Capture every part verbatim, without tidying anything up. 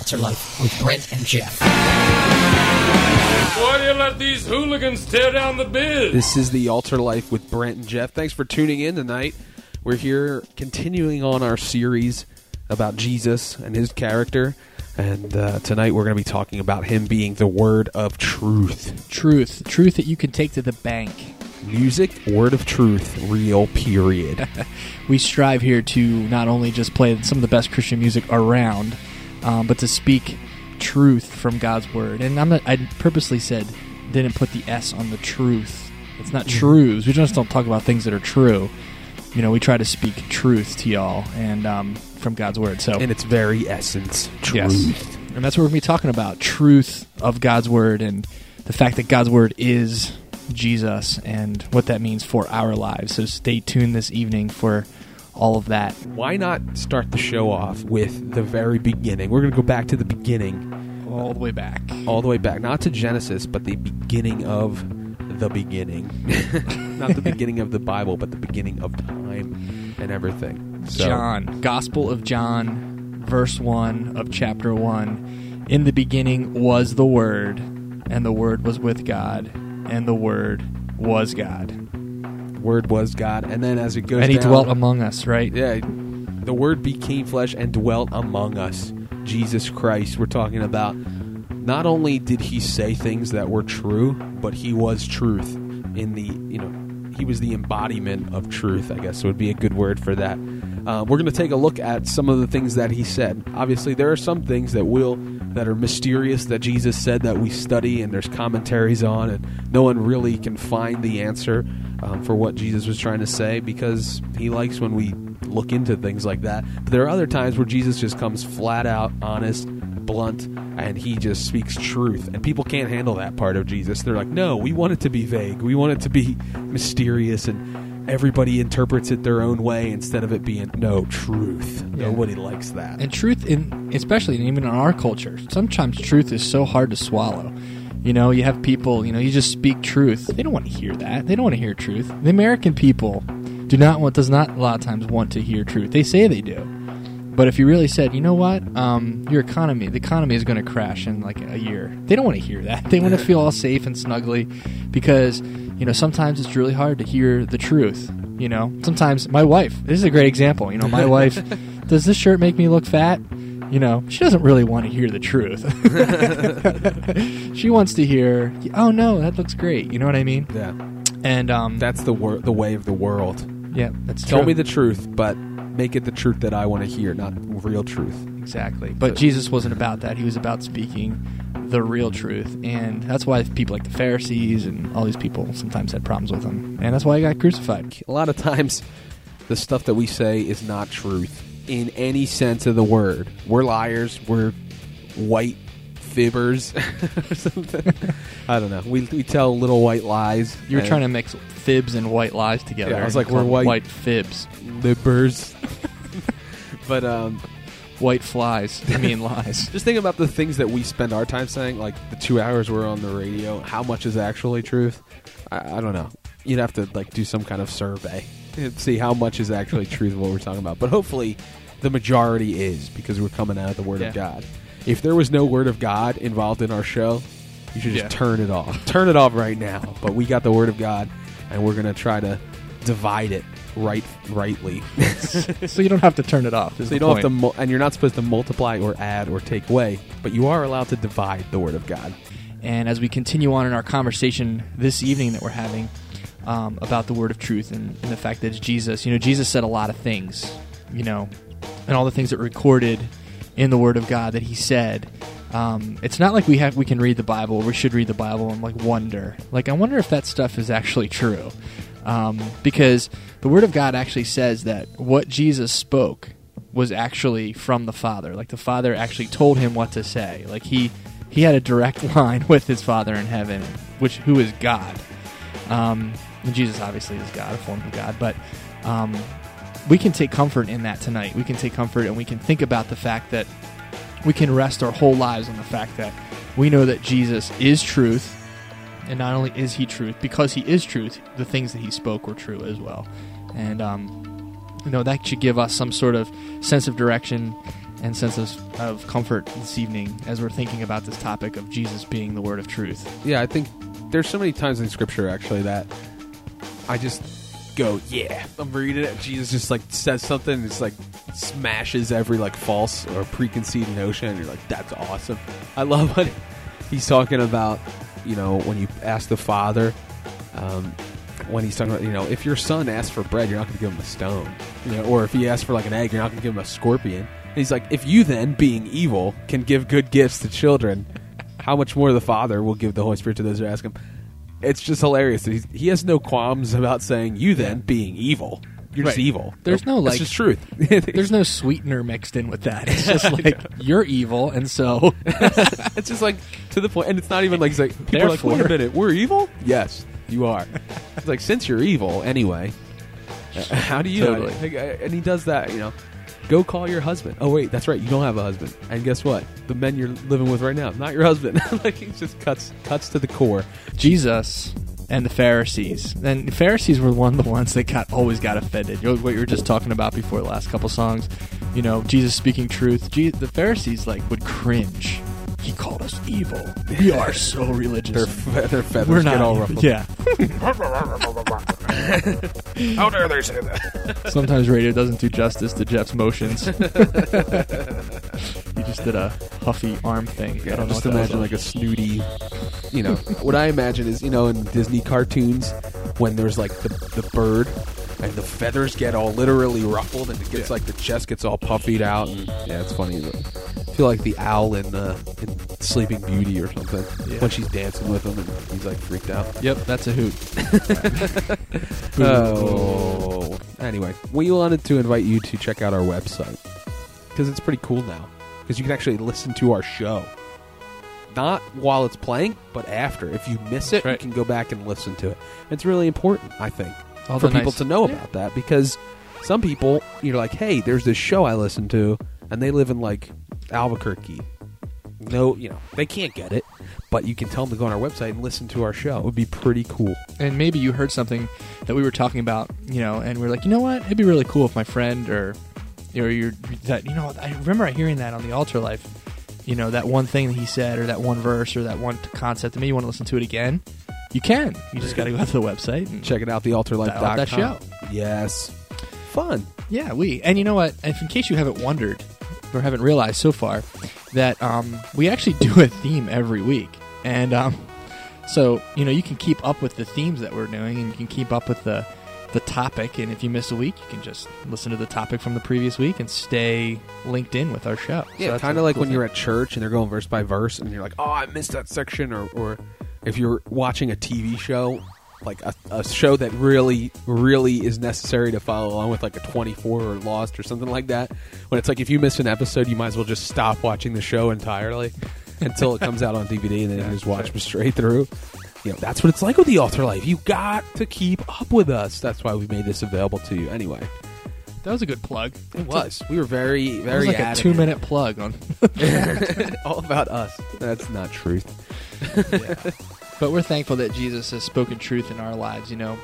Altar Life with Brent and Jeff. Why do you let these hooligans tear down the biz? This is the Altar Life with Brent and Jeff. Thanks for tuning in tonight. We're here continuing on our series about Jesus and his character. And uh, tonight we're going to be talking about him being the word of truth. Truth. Truth that you can take to the bank. Music, word of truth, real, period. We strive here to not only just play some of the best Christian music around, um, but to speak truth from God's word. And I'm not, I purposely said, didn't put the S on the truth. It's not truths. We just don't talk about things that are true. You know, we try to speak truth to y'all and um, from God's word. So, in its very essence, truth. Yes. And that's what we're going to be talking about, truth of God's word and the fact that God's word is Jesus and what that means for our lives. So stay tuned this evening for all of that. Why not start the show off with the very beginning? We're going to go back to the beginning. All the way back. All the way back. Not to Genesis, but the beginning of the beginning. Not the beginning of the Bible, but the beginning of time and everything. So. John. Gospel of John, verse one of chapter one. In the beginning was the Word, and the Word was with God. And the Word was God. Word was God. And then as it goes down... And he down, dwelt among us, right? Yeah. The Word became flesh and dwelt among us. Jesus Christ. We're talking about not only did he say things that were true, but he was truth in the, you know, he was the embodiment of truth, I guess would be a good word for that. Uh, we're going to take a look at some of the things that he said. Obviously, there are some things that will... that are mysterious that Jesus said that we study and there's commentaries on and no one really can find the answer um, for what Jesus was trying to say because he likes when we look into things like that. But there are other times where Jesus just comes flat out, honest, blunt, and he just speaks truth. And people can't handle that part of Jesus. They're like, no, we want it to be vague. We want it to be mysterious and everybody interprets it their own way instead of it being, no, truth. Yeah. Nobody likes that. And truth, in especially even in our culture, sometimes truth is so hard to swallow. You know, you have people, you know, you just speak truth. They don't want to hear that. They don't want to hear truth. The American people do not want, does not a lot of times want to hear truth. They say they do. But if you really said, you know what, um, your economy, the economy is going to crash in like a year. They don't want to hear that. They want to feel all safe and snugly because, you know, sometimes it's really hard to hear the truth, you know. Sometimes my wife, this is a great example, you know, my wife, does this shirt make me look fat? You know, she doesn't really want to hear the truth. She wants to hear, oh, no, that looks great. You know what I mean? Yeah. And um, that's the wor- the way of the world. Yeah, that's true. Tell me the truth, but make it the truth that I want to hear, not real truth. Exactly. But so. Jesus wasn't about that. He was about speaking the real truth. And that's why people like the Pharisees and all these people sometimes had problems with him. And that's why he got crucified. A lot of times, the stuff that we say is not truth in any sense of the word. We're liars. We're white fibbers or something. I don't know. We we tell little white lies. You were trying to mix fibs and white lies together. Yeah, I was like, we're white, white fibs. Libbers. But, um... white flies. I mean lies. Just think about the things that we spend our time saying, like the two hours we're on the radio, how much is actually truth? I, I don't know. You'd have to, like, do some kind of survey and see how much is actually truth of what we're talking about. But hopefully the majority is, because we're coming out of the Word yeah. of God. If there was no Word of God involved in our show, you should just yeah. turn it off. Turn it off right now. But we got the Word of God, and we're going to try to divide it right, rightly. So you don't have to turn it off. So you don't point. have to, mul- and you're not supposed to multiply or add or take away, but you are allowed to divide the Word of God. And as we continue on in our conversation this evening that we're having um, about the Word of Truth and, and the fact that it's Jesus, you know, Jesus said a lot of things, you know, and all the things that were recorded in the Word of God that he said. Um, it's not like we have we can read the Bible, or we should read the Bible and like wonder. Like, I wonder if that stuff is actually true. Um, because the Word of God actually says that what Jesus spoke was actually from the Father. Like, the Father actually told him what to say. Like, he he had a direct line with his Father in heaven, which who is God. Um, and Jesus obviously is God, a form of God, but um, we can take comfort in that tonight. We can take comfort and we can think about the fact that we can rest our whole lives on the fact that we know that Jesus is truth, and not only is he truth, because he is truth, the things that he spoke were true as well. And, um, you know, that should give us some sort of sense of direction and sense of, of comfort this evening as we're thinking about this topic of Jesus being the word of truth. Yeah, I think there's so many times in Scripture, actually, that I just go, yeah, I'm reading it. Jesus just, like, says something and it's, like, smashes every, like, false or preconceived notion. And you're like, that's awesome. I love what he's talking about, you know, when you ask the Father, um, when he's talking about, you know, if your son asks for bread, you're not going to give him a stone. You know, or if he asks for, like, an egg, you're not going to give him a scorpion. And he's like, if you then, being evil, can give good gifts to children, how much more the Father will give the Holy Spirit to those who ask him. It's just hilarious. He's, he has no qualms about saying, you then, being evil. You're right. Just evil. There's no, like... It's just truth. There's no sweetener mixed in with that. It's just like, you're evil, and so... It's just like, to the point, and it's not even like, it's like people are like, wait a minute, we're evil? Yes, you are. It's like, since you're evil, anyway, how do you... Totally. Like, and he does that, you know. Go call your husband. Oh, wait, that's right. You don't have a husband. And guess what? The men you're living with right now, not your husband. Like, he just cuts cuts to the core. Jesus and the Pharisees. And the Pharisees were one of the ones that got always got offended. You know, what you were just talking about before the last couple songs. You know, Jesus speaking truth. Jesus, the Pharisees, like, would cringe. He called us evil. We are so religious. Their, fe- their feathers we're not, get all ruffled. Yeah. How dare they say that? Sometimes radio doesn't do justice to Jeff's motions. He just did a huffy arm thing. Yeah, I don't just know imagine like a snooty, you know. What I imagine is, you know, in Disney cartoons when there's like the, the bird and the feathers get all literally ruffled and it gets yeah. like the chest gets all puffied out. And yeah, it's funny. I feel like the owl in, uh, in Sleeping Beauty or something yeah. when she's dancing with him and he's like freaked out. Yep, that's a hoot. Oh. Anyway, we wanted to invite you to check out our website because it's pretty cool now because you can actually listen to our show. Not while it's playing, but after. If you miss it, right. You can go back and listen to it. It's really important, I think, All for people nice. to know yeah. about that because some people, you're like, hey, there's this show I listen to and they live in like Albuquerque. No, you know, they can't get it, but you can tell them to go on our website and listen to our show. It would be pretty cool. And maybe you heard something that we were talking about, you know, and we we're like, you know what? It'd be really cool if my friend or, or your, that, you know, I remember hearing that on the Altar Life, you know, that one thing that he said or that one verse or that one concept, and maybe you want to listen to it again. You can. You just got to go to the website and check it out, the altar life dot com. That show. Yes. Fun. Yeah, we. And you know what? If in case you haven't wondered or haven't realized so far, that um, we actually do a theme every week. And um, so, you know, you can keep up with the themes that we're doing and you can keep up with the, the topic. And if you miss a week, you can just listen to the topic from the previous week and stay linked in with our show. Yeah, so kind of like cool when thing. You're at church and they're going verse by verse and you're like, oh, I missed that section. Or, or if you're watching a T V show, like a, a show that really, really is necessary to follow along with, like a twenty-four or Lost or something like that. When it's like if you miss an episode, you might as well just stop watching the show entirely until it comes out on D V D and then yeah, you just watch right. them straight through. You know, that's what it's like with the Altar Life. You got to keep up with us. That's why we made this available to you. Anyway, that was a good plug. It was. We were very, very. It was like adamant. A two-minute plug on all about us. That's not truth. Yeah. But we're thankful that Jesus has spoken truth in our lives, you know.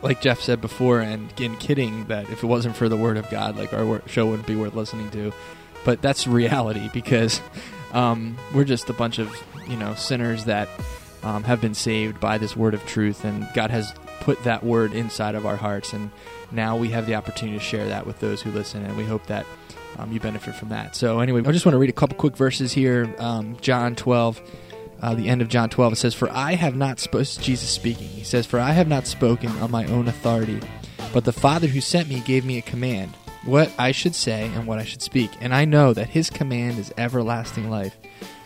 Like Jeff said before, and again, kidding, that if it wasn't for the Word of God, like, our show wouldn't be worth listening to. But that's reality, because um, we're just a bunch of, you know, sinners that um, have been saved by this Word of truth, and God has put that Word inside of our hearts, and now we have the opportunity to share that with those who listen, and we hope that um, you benefit from that. So anyway, I just want to read a couple quick verses here. um, John twelve. Uh, the end of John twelve, it says, For I have not spoken, Jesus speaking, he says, For I have not spoken on my own authority, but the Father who sent me gave me a command, what I should say and what I should speak, and I know that his command is everlasting life.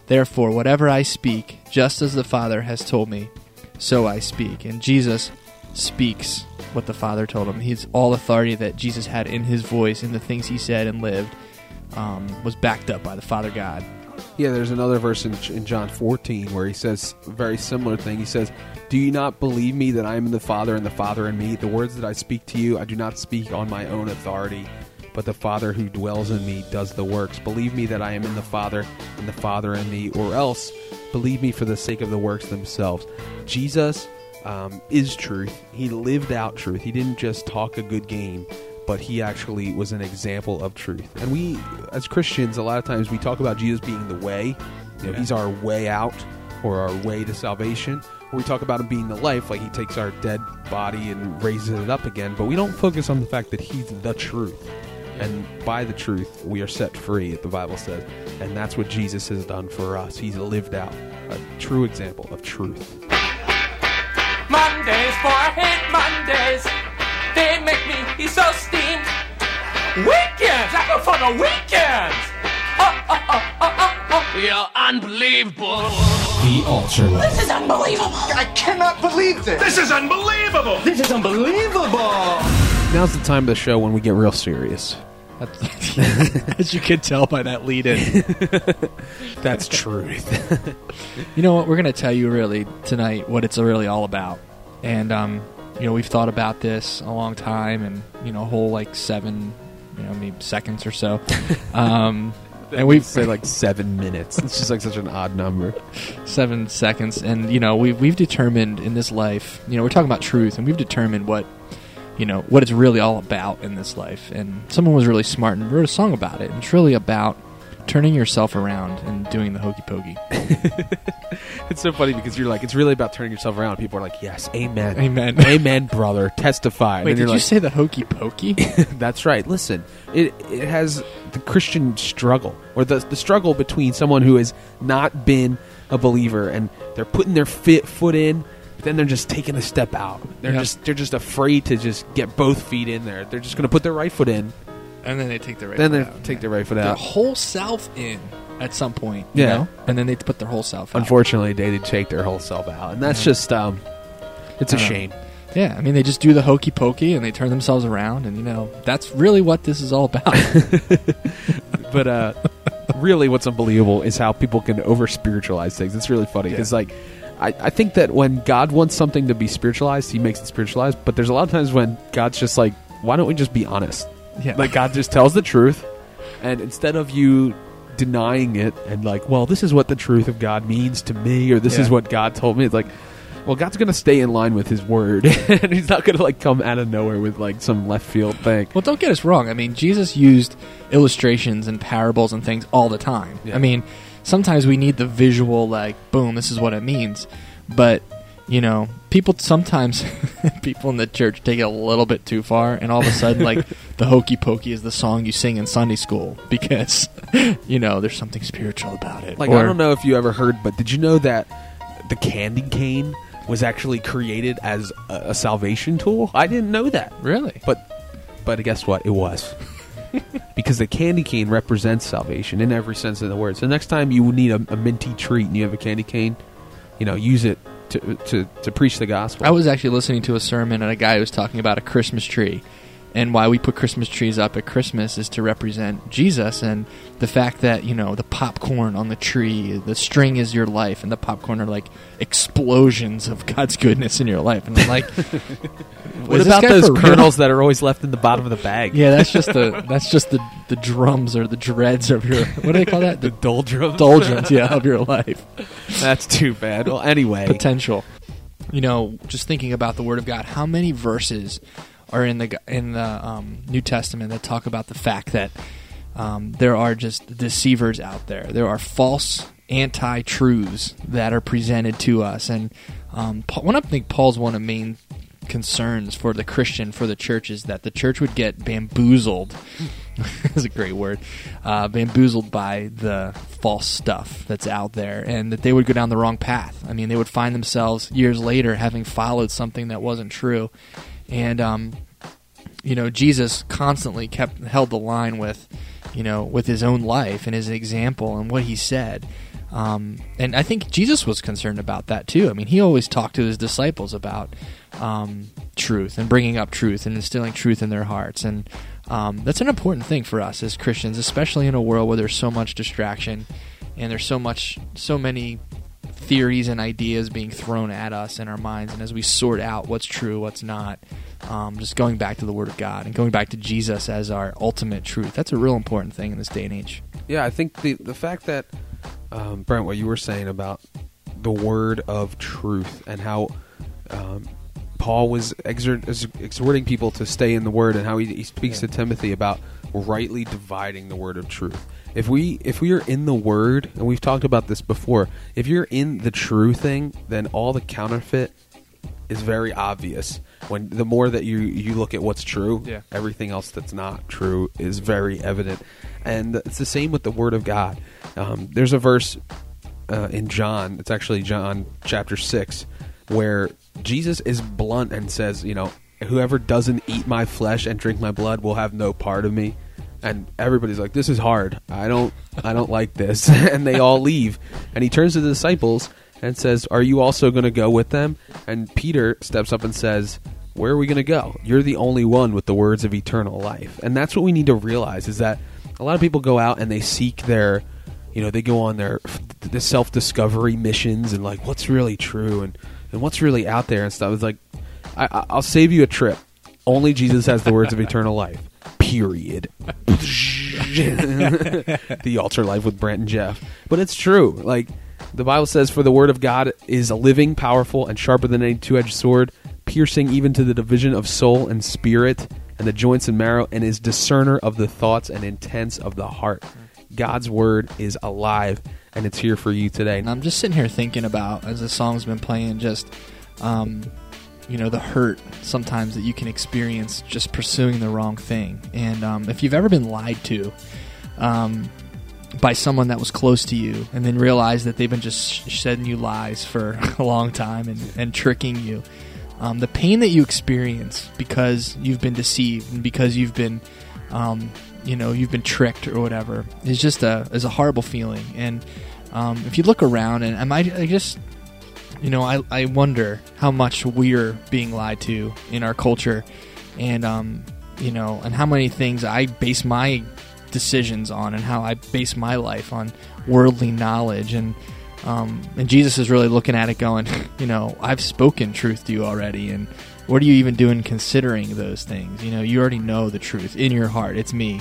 Therefore, whatever I speak, just as the Father has told me, so I speak. And Jesus speaks what the Father told him. His all authority that Jesus had in his voice and the things he said and lived um, was backed up by the Father God. Yeah, there's another verse in, in John fourteen where he says a very similar thing. He says, Do you not believe me that I am in the Father and the Father in me? The words that I speak to you, I do not speak on my own authority, but the Father who dwells in me does the works. Believe me that I am in the Father and the Father in me, or else believe me for the sake of the works themselves. Jesus um, is truth. He lived out truth. He didn't just talk a good game, but he actually was an example of truth. And we, as Christians, a lot of times we talk about Jesus being the way. You know, yeah. He's our way out or our way to salvation. Or we talk about him being the life, like he takes our dead body and raises it up again. But we don't focus on the fact that he's the truth. And by the truth, we are set free, the Bible says. And that's what Jesus has done for us. He's lived out a true example of truth. Mondays, for I hate Mondays. They make me so steamed. Weekends, I go for the weekends. Oh, oh, oh, oh, oh, oh. You're unbelievable. The Altar Life. This is unbelievable. I cannot believe this. This is unbelievable. This is unbelievable. Now's the time of the show when we get real serious. As you can tell by that lead-in. That's truth. You know what? We're going to tell you really tonight what it's really all about. And, um, you know, we've thought about this a long time and, you know, a whole, like, seven, you know, maybe seconds or so. Um, and we've say, like, seven minutes. It's just, like, such an odd number. Seven seconds. And, you know, we've, we've determined in this life, you know, we're talking about truth, and we've determined what... you know, what it's really all about in this life. And someone was really smart and wrote a song about it. And it's really about turning yourself around and doing the hokey pokey. It's so funny because you're like, it's really about turning yourself around. People are like, yes, amen. Amen. Amen, brother. Testify. Wait, and did you like, say the hokey pokey? That's right. Listen, it it has the Christian struggle, or the the struggle between someone who has not been a believer and they're putting their fit, foot in, then they're just taking a step out. They're yeah. just they're just afraid to just get both feet in there. They're just going to put their right foot in, and then they take their right. Then foot they out, take man. their right foot out. Their whole self in at some point. You yeah, know? And then they put their whole self. Unfortunately, out. Unfortunately, they did take their whole self out, and that's yeah. just um, it's a shame. Know. Yeah, I mean, they just do the hokey pokey and they turn themselves around, and you know that's really what this is all about. But uh, really, what's unbelievable is how people can over spiritualize things. It's really funny. Yeah. It's like. I, I think that when God wants something to be spiritualized, he makes it spiritualized. But there's a lot of times when God's just like, why don't we just be honest? Yeah. Like God just tells the truth. And instead of you denying it and like, well, this is what the truth of God means to me, or this yeah. is what God told me. It's like, well, God's going to stay in line with his word. And he's not going to like come out of nowhere with like some left field thing. Well, don't get us wrong. I mean, Jesus used illustrations and parables and things all the time. Yeah. I mean... sometimes we need the visual, like, boom, this is what it means. But, you know, people sometimes, people in the church take it a little bit too far, and all of a sudden, like, the hokey pokey is the song you sing in Sunday school because, you know, there's something spiritual about it. Like, or, I don't know if you ever heard, but did you know that the candy cane was actually created as a, a salvation tool? I didn't know that. Really? But, but guess what? It was. Because the candy cane represents salvation in every sense of the word. So next time you need a, a minty treat and you have a candy cane, you know, use it to, to to preach the gospel. I was actually listening to a sermon and a guy was talking about a Christmas tree and why we put Christmas trees up at Christmas is to represent Jesus and the fact that, you know, the popcorn on the tree, the string is your life, and the popcorn are like explosions of God's goodness in your life. And I'm like, what about those kernels that are always left in the bottom of the bag? Yeah, that's just the that's just the, the drums or the dreads of your, what do they call that? The doldrums? Doldrums, yeah, of your life. That's too bad. Well, anyway. Potential. You know, just thinking about the Word of God, how many verses... are in the in the um, New Testament that talk about the fact that um, there are just deceivers out there. There are false anti-truths that are presented to us. And um, Paul, one I think Paul's one of the main concerns for the Christian, for the church, is that the church would get bamboozled. That's a great word. Uh, bamboozled by the false stuff that's out there, and that they would go down the wrong path. I mean, they would find themselves years later having followed something that wasn't true. And, um, you know, Jesus constantly kept held the line with, you know, with his own life and his example and what he said. Um, and I think Jesus was concerned about that, too. I mean, he always talked to his disciples about um, truth and bringing up truth and instilling truth in their hearts. And um, that's an important thing for us as Christians, especially in a world where there's so much distraction and there's so much, so many theories and ideas being thrown at us in our minds, and as we sort out what's true, what's not, um, just going back to the Word of God and going back to Jesus as our ultimate truth. That's a real important thing in this day and age. Yeah, I think the the fact that, um, Brent, what you were saying about the word of truth and how um, Paul was exhort, exhorting people to stay in the Word, and how he, he speaks yeah. to Timothy about rightly dividing the Word of truth. If we if we are in the Word, and we've talked about this before, if you're in the true thing, then all the counterfeit is very obvious. When the more that you, you look at what's true, yeah. everything else that's not true is very evident. And it's the same with the Word of God. Um, there's a verse uh, in John, it's actually John chapter six, where Jesus is blunt and says, you know, whoever doesn't eat my flesh and drink my blood will have no part of me. And everybody's like, this is hard. I don't I don't like this. And they all leave. And he turns to the disciples and says, are you also going to go with them? And Peter steps up and says, where are we going to go? You're the only one with the words of eternal life. And that's what we need to realize, is that a lot of people go out and they seek their, you know, they go on their, their self-discovery missions and like, what's really true and, and what's really out there and stuff. It's like, I, I'll save you a trip. Only Jesus has the words of eternal life. Period. The Altar Life with Brent and Jeff. But it's true. Like, the Bible says, for the word of God is a living, powerful, and sharper than any two-edged sword, piercing even to the division of soul and spirit, and the joints and marrow, and is discerner of the thoughts and intents of the heart. God's word is alive, and it's here for you today. And I'm just sitting here thinking about, as the song's been playing, just... Um, you know, the hurt sometimes that you can experience just pursuing the wrong thing. And um, if you've ever been lied to um, by someone that was close to you, and then realize that they've been just shedding you lies for a long time and, and tricking you, um, the pain that you experience because you've been deceived and because you've been, um, you know, you've been tricked or whatever is just a is a horrible feeling. And um, if you look around, and am I, I just... You know, I, I wonder how much we're being lied to in our culture, and, um, you know, and how many things I base my decisions on, and how I base my life on worldly knowledge. And um, and Jesus is really looking at it going, you know, I've spoken truth to you already, and what are you even doing considering those things? You know, you already know the truth in your heart. It's me.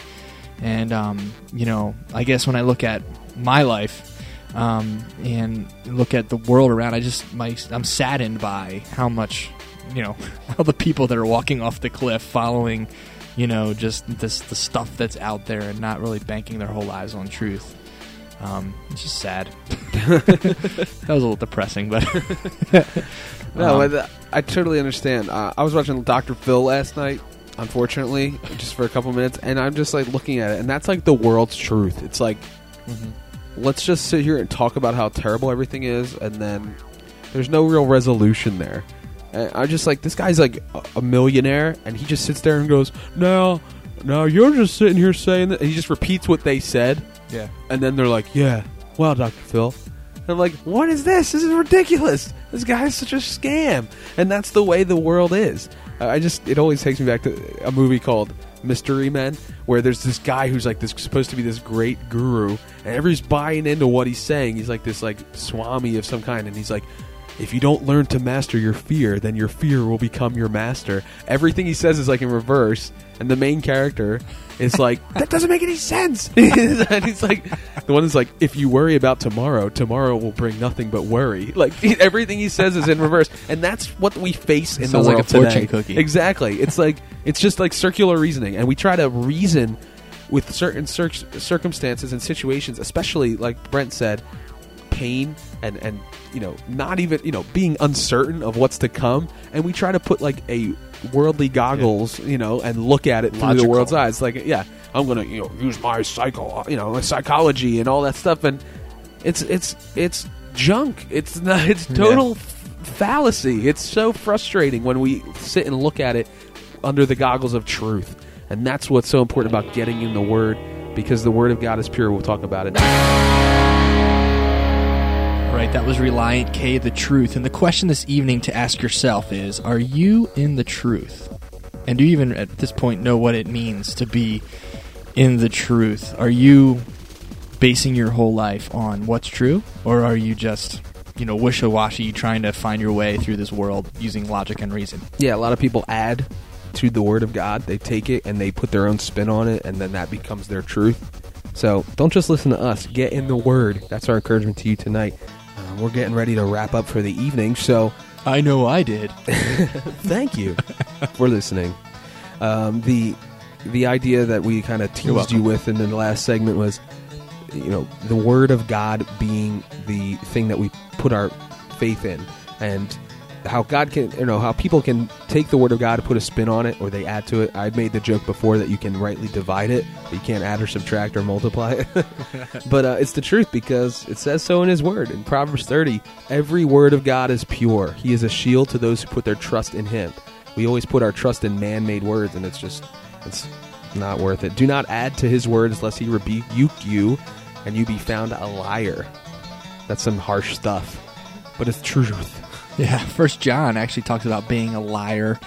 And, um, you know, I guess when I look at my life, Um, and look at the world around, I just my, I'm saddened by how much, you know, all the people that are walking off the cliff following, you know, just this the stuff that's out there and not really banking their whole lives on truth. Um, it's just sad. That was a little depressing, but no, um, I, I totally understand. Uh, I was watching Doctor Phil last night, unfortunately, just for a couple minutes, and I'm just like looking at it, and that's like the world's truth. It's like. Mm-hmm. Let's just sit here and talk about how terrible everything is, and then there's no real resolution there. And I'm just like, this guy's like a millionaire, and he just sits there and goes, no, no, you're just sitting here saying that. And he just repeats what they said. Yeah. And then they're like, yeah, well, Doctor Phil. And I'm like, what is this? This is ridiculous. This guy is such a scam. And that's the way the world is. I just, it always takes me back to a movie called Mystery Men, where there's this guy who's like this supposed to be this great guru, and everybody's buying into what he's saying. He's like this like swami of some kind, and he's like, if you don't learn to master your fear, then your fear will become your master. Everything he says is like in reverse, and the main character is like, that doesn't make any sense. And he's like, the one is like, if you worry about tomorrow, tomorrow will bring nothing but worry. Like, everything he says is in reverse, and that's what we face in the world today. Sounds like a fortune cookie. Exactly. It's like it's just like circular reasoning, and we try to reason with certain cir- circumstances and situations, especially like Brent said, pain and and you know, not even, you know, being uncertain of what's to come, and we try to put like a worldly goggles, yeah. you know, and look at it Logical. Through the world's eyes. Like, yeah, I'm gonna, you know, use my psycho, you know, my psychology and all that stuff, and it's it's it's junk. It's not. It's total yeah. f- fallacy. It's so frustrating when we sit and look at it under the goggles of truth, and that's what's so important about getting in the Word, because the Word of God is pure. We'll talk about it. Right, that was Reliant K, the truth. And the question this evening to ask yourself is, are you in the truth? And do you even at this point know what it means to be in the truth? Are you basing your whole life on what's true? Or are you just, you know, wishy-washy, trying to find your way through this world using logic and reason? Yeah, a lot of people add to the Word of God. They take it and they put their own spin on it, and then that becomes their truth. So don't just listen to us. Get in the Word. That's our encouragement to you tonight. We're getting ready to wrap up for the evening, so I know I did. Thank you for listening. Um, the the idea that we kind of teased you with in the last segment was, you know, the Word of God being the thing that we put our faith in, and how God can, you know, how people can take the Word of God and put a spin on it, or they add to it. I made the joke before that you can rightly divide it, but you can't add or subtract or multiply it. But uh, it's the truth, because it says so in His Word. In Proverbs thirty, every word of God is pure. He is a shield to those who put their trust in Him. We always put our trust in man-made words, and it's just, it's not worth it. Do not add to His words, lest He rebuke you, and you be found a liar. That's some harsh stuff, but it's truth. Yeah, First John actually talks about being a liar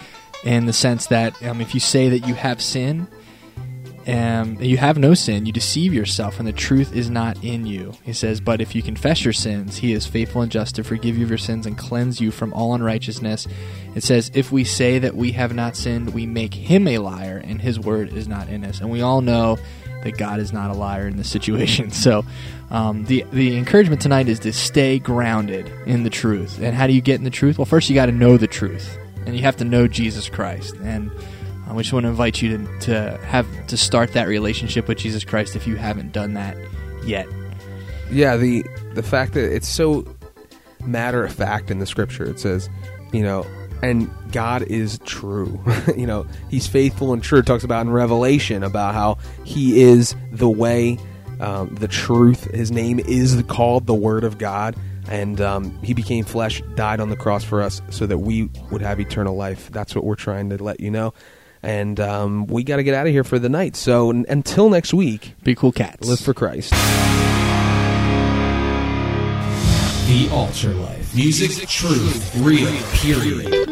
in the sense that um, if you say that you have sin, um, you have no sin, you deceive yourself, and the truth is not in you. He says, but if you confess your sins, He is faithful and just to forgive you of your sins and cleanse you from all unrighteousness. It says, if we say that we have not sinned, we make Him a liar, and His word is not in us. And we all know that God is not a liar in this situation. So um, the the encouragement tonight is to stay grounded in the truth. And how do you get in the truth? Well, first you got to know the truth, and you have to know Jesus Christ. And I just want to invite you to, to have to start that relationship with Jesus Christ if you haven't done that yet. Yeah, the the fact that it's so matter of fact in the Scripture. It says, you know, and God is true. You know, He's faithful and true. It talks about in Revelation about how He is the way, um, the truth. His name is called the Word of God. And um, He became flesh, died on the cross for us so that we would have eternal life. That's what we're trying to let you know. And um, we got to get out of here for the night. So n- until next week, be cool cats. Live for Christ. The Altar Life. Music, truth, real, period.